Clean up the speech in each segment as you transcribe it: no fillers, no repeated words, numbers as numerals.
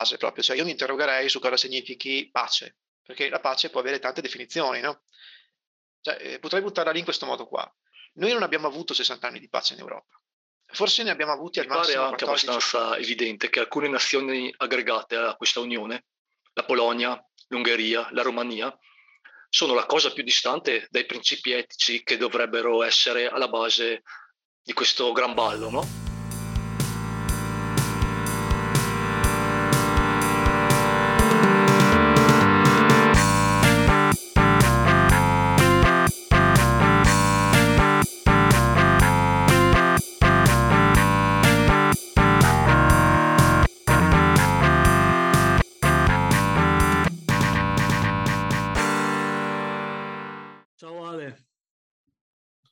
base proprio, cioè io mi interrogerei su cosa significhi pace, perché la pace può avere tante definizioni, no? Cioè, potrei buttarla lì in questo modo qua. Noi non abbiamo avuto 60 anni di pace in Europa, forse ne abbiamo avuti al massimo 14. Mi pare anche abbastanza evidente che alcune nazioni aggregate a questa Unione, la Polonia, l'Ungheria, la Romania, sono la cosa più distante dai principi etici che dovrebbero essere alla base di questo gran ballo, no?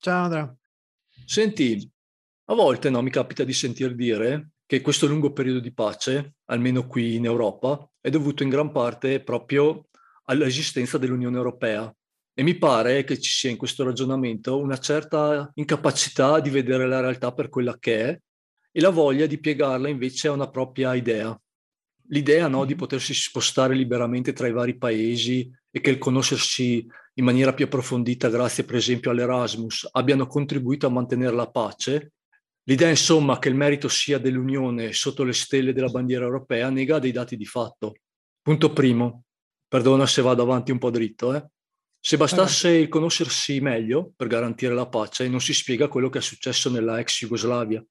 Ciao Andrea. Senti, a volte no, mi capita di sentir dire che questo lungo periodo di pace, almeno qui in Europa, è dovuto in gran parte proprio all'esistenza dell'Unione Europea. E mi pare che ci sia in questo ragionamento una certa incapacità di vedere la realtà per quella che è e la voglia di piegarla invece a una propria idea. L'idea, no, di potersi spostare liberamente tra i vari paesi e che il conoscersi in maniera più approfondita grazie per esempio all'Erasmus abbiano contribuito a mantenere la pace, l'idea insomma che il merito sia dell'Unione sotto le stelle della bandiera europea nega dei dati di fatto. Punto primo, perdona se vado avanti un po' dritto, se bastasse il conoscersi meglio per garantire la pace non si spiega quello che è successo nella ex Jugoslavia,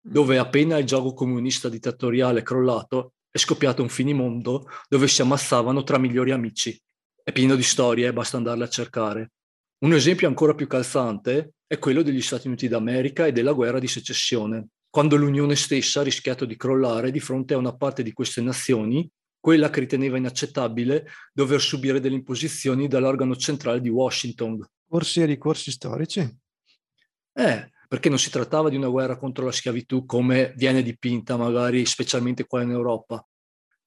dove appena il gioco comunista dittatoriale è crollato è scoppiato un finimondo dove si ammazzavano tra migliori amici. È pieno di storie, basta andarle a cercare. Un esempio ancora più calzante è quello degli Stati Uniti d'America e della guerra di secessione, quando l'Unione stessa ha rischiato di crollare di fronte a una parte di queste nazioni, quella che riteneva inaccettabile dover subire delle imposizioni dall'organo centrale di Washington. Corsi e ricorsi storici? Perché non si trattava di una guerra contro la schiavitù come viene dipinta magari specialmente qua in Europa.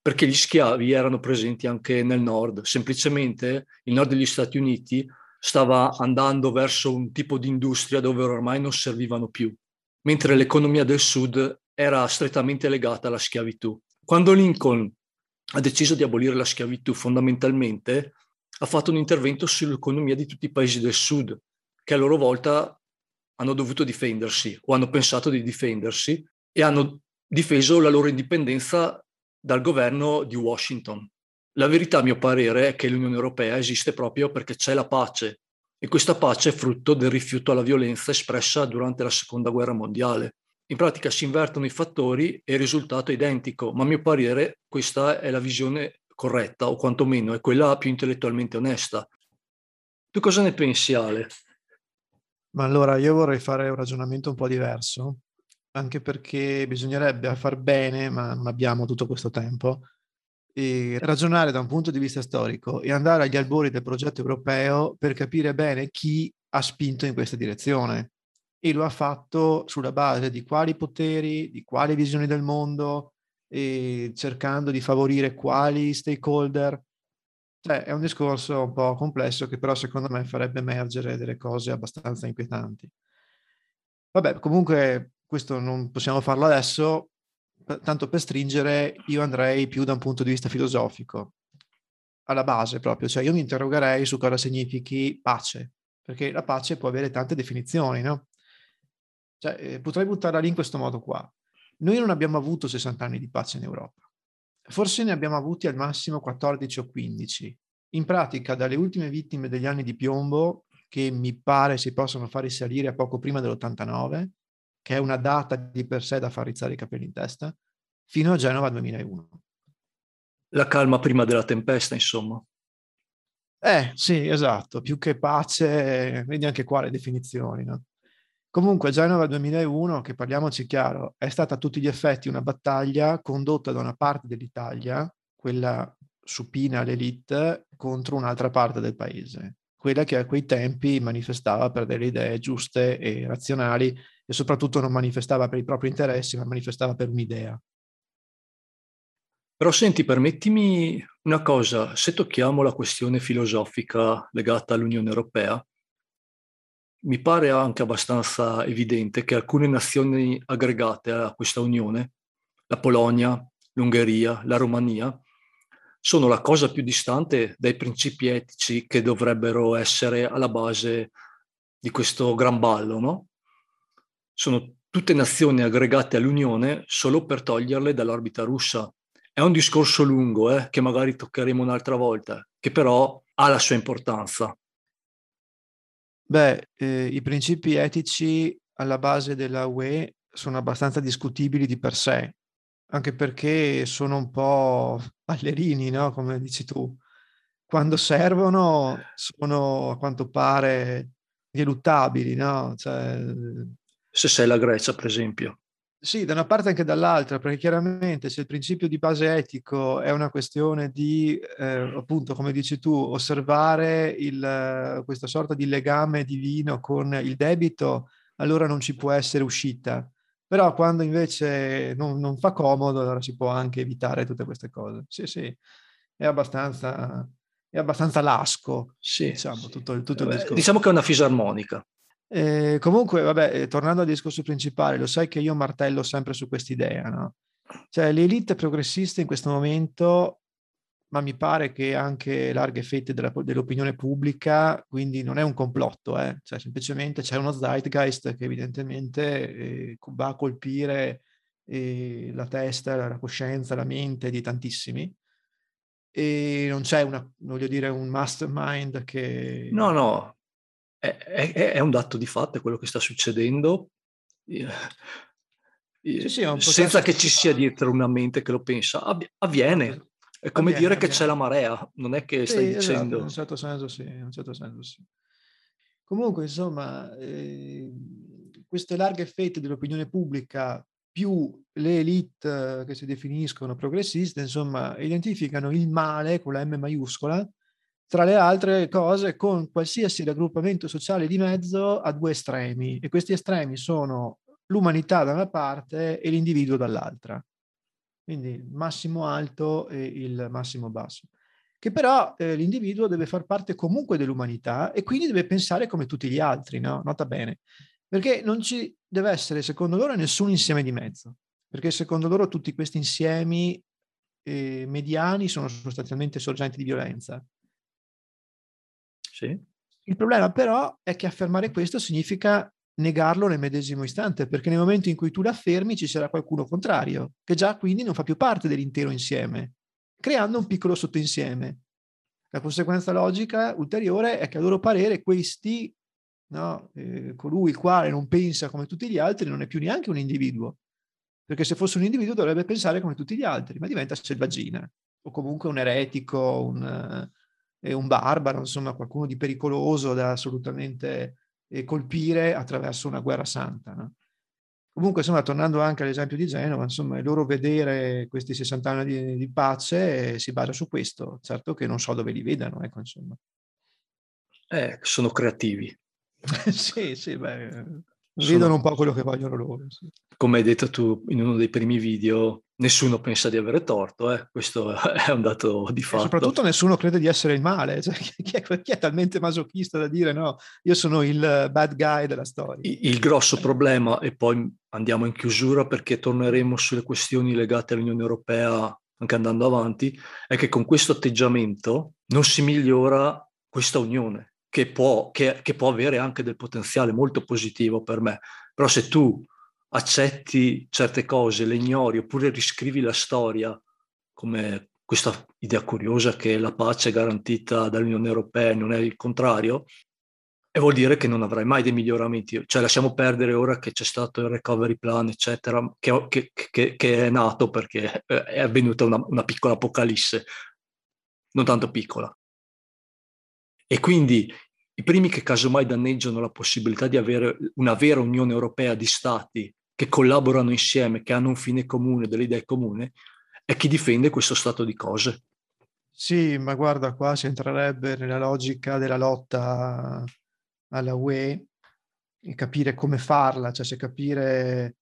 Perché gli schiavi erano presenti anche nel nord, semplicemente il nord degli Stati Uniti stava andando verso un tipo di industria dove ormai non servivano più, mentre l'economia del sud era strettamente legata alla schiavitù. Quando Lincoln ha deciso di abolire la schiavitù, fondamentalmente ha fatto un intervento sull'economia di tutti i paesi del sud, che a loro volta hanno dovuto difendersi o hanno pensato di difendersi e hanno difeso la loro indipendenza dal governo di Washington. La verità, a mio parere, è che l'Unione Europea esiste proprio perché c'è la pace e questa pace è frutto del rifiuto alla violenza espressa durante la Seconda Guerra Mondiale. In pratica si invertono i fattori e il risultato è identico, ma a mio parere questa è la visione corretta o quantomeno è quella più intellettualmente onesta. Tu cosa ne pensi, Ale? Ma allora io vorrei fare un ragionamento un po' diverso. Anche perché bisognerebbe far bene, ma non abbiamo tutto questo tempo, e ragionare da un punto di vista storico e andare agli albori del progetto europeo per capire bene chi ha spinto in questa direzione e lo ha fatto sulla base di quali poteri, di quali visioni del mondo, e cercando di favorire quali stakeholder. Cioè, è un discorso un po' complesso che però secondo me farebbe emergere delle cose abbastanza inquietanti. Vabbè, comunque... Questo non possiamo farlo adesso, tanto per stringere io andrei più da un punto di vista filosofico, alla base proprio, cioè io mi interrogerei su cosa significhi pace, perché la pace può avere tante definizioni, no? Cioè, potrei buttarla lì in questo modo qua. Noi non abbiamo avuto 60 anni di pace in Europa, forse ne abbiamo avuti al massimo 14 o 15. In pratica, dalle ultime vittime degli anni di piombo, che mi pare si possono far risalire a poco prima dell'89, che è una data di per sé da far rizzare i capelli in testa, fino a Genova 2001. La calma prima della tempesta, insomma. Sì, esatto, più che pace, vedi anche qua le definizioni, no? Comunque Genova 2001, che parliamoci chiaro, è stata a tutti gli effetti una battaglia condotta da una parte dell'Italia, quella supina all'elite, contro un'altra parte del paese, quella che a quei tempi manifestava per delle idee giuste e razionali e soprattutto non manifestava per i propri interessi, ma manifestava per un'idea. Però senti, permettimi una cosa, se tocchiamo la questione filosofica legata all'Unione Europea, mi pare anche abbastanza evidente che alcune nazioni aggregate a questa Unione, la Polonia, l'Ungheria, la Romania, sono la cosa più distante dai principi etici che dovrebbero essere alla base di questo gran ballo, no? Sono tutte nazioni aggregate all'Unione solo per toglierle dall'orbita russa. È un discorso lungo, che magari toccheremo un'altra volta, che però ha la sua importanza. Beh, i principi etici alla base della UE sono abbastanza discutibili di per sé, anche perché sono un po' ballerini, no? Come dici tu. Quando servono sono, a quanto pare, ineluttabili, no? Cioè, se sei la Grecia, per esempio. Sì, da una parte anche dall'altra, perché chiaramente se il principio di base etico è una questione di, appunto, come dici tu, osservare questa sorta di legame divino con il debito, allora non ci può essere uscita. Però quando invece non fa comodo, allora si può anche evitare tutte queste cose. Sì, sì, è abbastanza lasco, sì, diciamo, sì. Tutto il discorso. Diciamo che è una fisarmonica. Comunque, vabbè, tornando al discorso principale, lo sai che io martello sempre su quest'idea, no? Cioè, l'elite progressista in questo momento, ma mi pare che anche larghe fette dell'opinione pubblica, quindi non è un complotto, cioè semplicemente c'è uno zeitgeist che evidentemente va a colpire la testa, la coscienza, la mente di tantissimi. E non c'è un mastermind che... No. È un dato di fatto, è quello che sta succedendo, sì, senza che ci sia dietro una mente che lo pensa. Avviene, è come dire che c'è la marea, non è che stai dicendo. Esatto, in un certo senso sì. Comunque, insomma, queste larghe fette dell'opinione pubblica più le elite che si definiscono progressiste, insomma, identificano il male con la M maiuscola, tra le altre cose, con qualsiasi raggruppamento sociale di mezzo a due estremi, e questi estremi sono l'umanità da una parte e l'individuo dall'altra, quindi il massimo alto e il massimo basso, che però l'individuo deve far parte comunque dell'umanità e quindi deve pensare come tutti gli altri, no? Nota bene, perché non ci deve essere, secondo loro, nessun insieme di mezzo, perché secondo loro tutti questi insiemi mediani sono sostanzialmente sorgenti di violenza. Sì. Il problema però è che affermare questo significa negarlo nel medesimo istante, perché nel momento in cui tu l'affermi ci sarà qualcuno contrario, che già quindi non fa più parte dell'intero insieme, creando un piccolo sottoinsieme. La conseguenza logica ulteriore è che, a loro parere, questi, no, colui il quale non pensa come tutti gli altri non è più neanche un individuo, perché se fosse un individuo dovrebbe pensare come tutti gli altri, ma diventa selvaggina, o comunque un eretico, un barbaro, insomma qualcuno di pericoloso da assolutamente colpire attraverso una guerra santa, no? Comunque, insomma, tornando anche all'esempio di Genova, insomma, il loro vedere questi 60 anni di pace si basa su questo. Certo che non so dove li vedano, ecco, insomma. Sono creativi. sì, beh, vedono un po' quello che vogliono loro. Sì. Come hai detto tu in uno dei primi video, nessuno pensa di avere torto, questo è un dato di fatto. E soprattutto nessuno crede di essere il male, cioè, chi è talmente masochista da dire no, io sono il bad guy della storia. Il grosso problema, e poi andiamo in chiusura perché torneremo sulle questioni legate all'Unione Europea anche andando avanti, è che con questo atteggiamento non si migliora questa Unione, che può avere anche del potenziale molto positivo per me, però se tu accetti certe cose, le ignori oppure riscrivi la storia, come questa idea curiosa che la pace è garantita dall'Unione Europea, non è il contrario, e vuol dire che non avrai mai dei miglioramenti. Cioè, lasciamo perdere ora che c'è stato il recovery plan eccetera, che è nato perché è avvenuta una piccola apocalisse, non tanto piccola, e quindi i primi che casomai danneggiano la possibilità di avere una vera Unione Europea di stati che collaborano insieme, che hanno un fine comune, delle idee comuni, è chi difende questo stato di cose. Sì, ma guarda, qua si entrerebbe nella logica della lotta alla UE e capire come farla, cioè se capire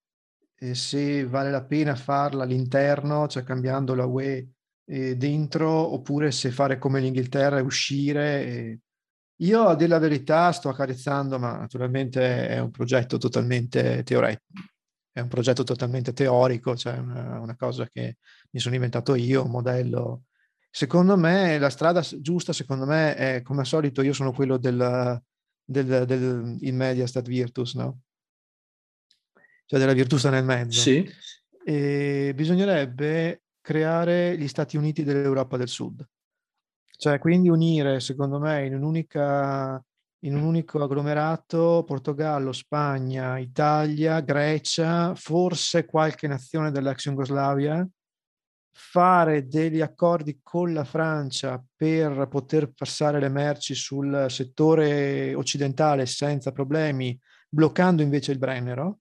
se vale la pena farla all'interno, cioè cambiando la UE dentro, oppure se fare come l'Inghilterra e uscire... Io, a dir la verità, sto accarezzando, ma naturalmente è un progetto totalmente è un progetto totalmente teorico, cioè una cosa che mi sono inventato io, un modello. Secondo me la strada giusta, secondo me, è, come al solito, io sono quello del in media stat virtus, no? Cioè della virtù sta nel mezzo. Sì. E bisognerebbe creare gli Stati Uniti dell'Europa del Sud. Cioè, quindi unire, secondo me, in un unico agglomerato Portogallo, Spagna, Italia, Grecia, forse qualche nazione dell'ex Jugoslavia, fare degli accordi con la Francia per poter passare le merci sul settore occidentale senza problemi, bloccando invece il Brennero,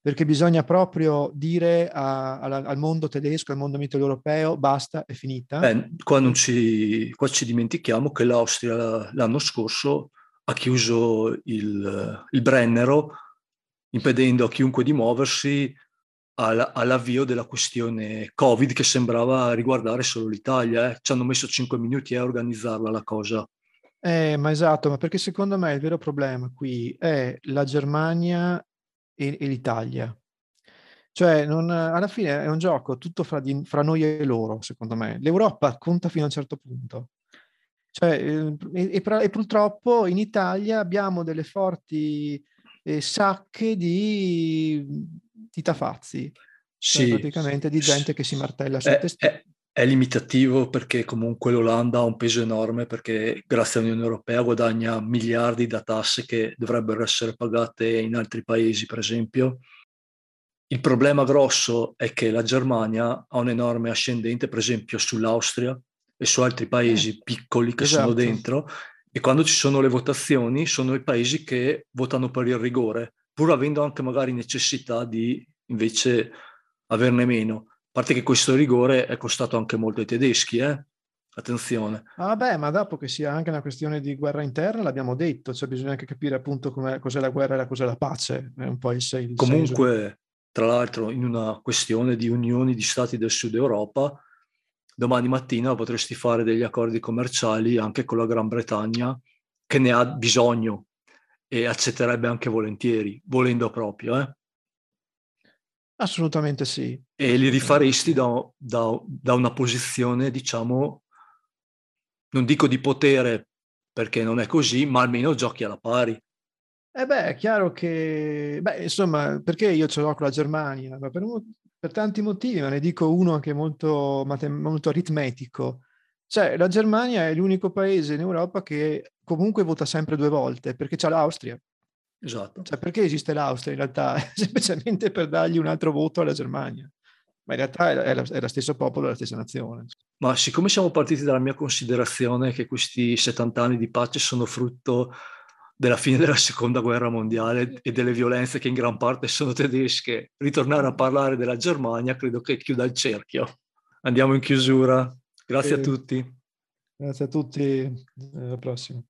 perché bisogna proprio dire al mondo tedesco, al mondo mitteleuropeo, basta, è finita. Qua ci dimentichiamo che l'Austria l'anno scorso ha chiuso il Brennero, impedendo a chiunque di muoversi all'avvio della questione Covid, che sembrava riguardare solo l'Italia. Ci hanno messo 5 minuti a organizzarla la cosa. Ma esatto, ma perché secondo me il vero problema qui è la Germania e l'Italia. Cioè, alla fine è un gioco tutto fra noi e loro, secondo me. L'Europa conta fino a un certo punto. Cioè, e purtroppo in Italia abbiamo delle forti sacche di tafazzi, sì, cioè praticamente di gente che si martella sul testino. È limitativo, perché comunque l'Olanda ha un peso enorme, perché grazie all'Unione Europea guadagna miliardi da tasse che dovrebbero essere pagate in altri paesi, per esempio. Il problema grosso è che la Germania ha un enorme ascendente, per esempio, sull'Austria e su altri paesi piccoli che esatto. sono dentro, e quando ci sono le votazioni sono i paesi che votano per il rigore, pur avendo anche magari necessità di invece averne meno. A parte che questo rigore è costato anche molto ai tedeschi, attenzione. Vabbè, ma dopo che sia anche una questione di guerra interna, l'abbiamo detto, cioè bisogna anche capire appunto cos'è la guerra e cos'è la pace, è un po' il comunque, senso. Tra l'altro, in una questione di unioni di stati del Sud Europa, domani mattina potresti fare degli accordi commerciali anche con la Gran Bretagna, che ne ha bisogno e accetterebbe anche volentieri, volendo proprio, Assolutamente sì. E li rifaresti da una posizione, diciamo, non dico di potere, perché non è così, ma almeno giochi alla pari. È chiaro che, insomma, perché io ce l'ho con la Germania? Ma per tanti motivi, ma ne dico uno anche molto aritmetico. Cioè, la Germania è l'unico paese in Europa che comunque vota sempre due volte, perché c'ha l'Austria. Esatto. Cioè, perché esiste l'Austria in realtà? Semplicemente per dargli un altro voto alla Germania, ma in realtà è lo stesso popolo, è la stessa nazione. Ma siccome siamo partiti dalla mia considerazione che questi 70 anni di pace sono frutto della fine della seconda guerra mondiale e delle violenze che in gran parte sono tedesche, ritornare a parlare della Germania credo che chiuda il cerchio. Andiamo in chiusura. Grazie a tutti. Grazie a tutti, alla prossima.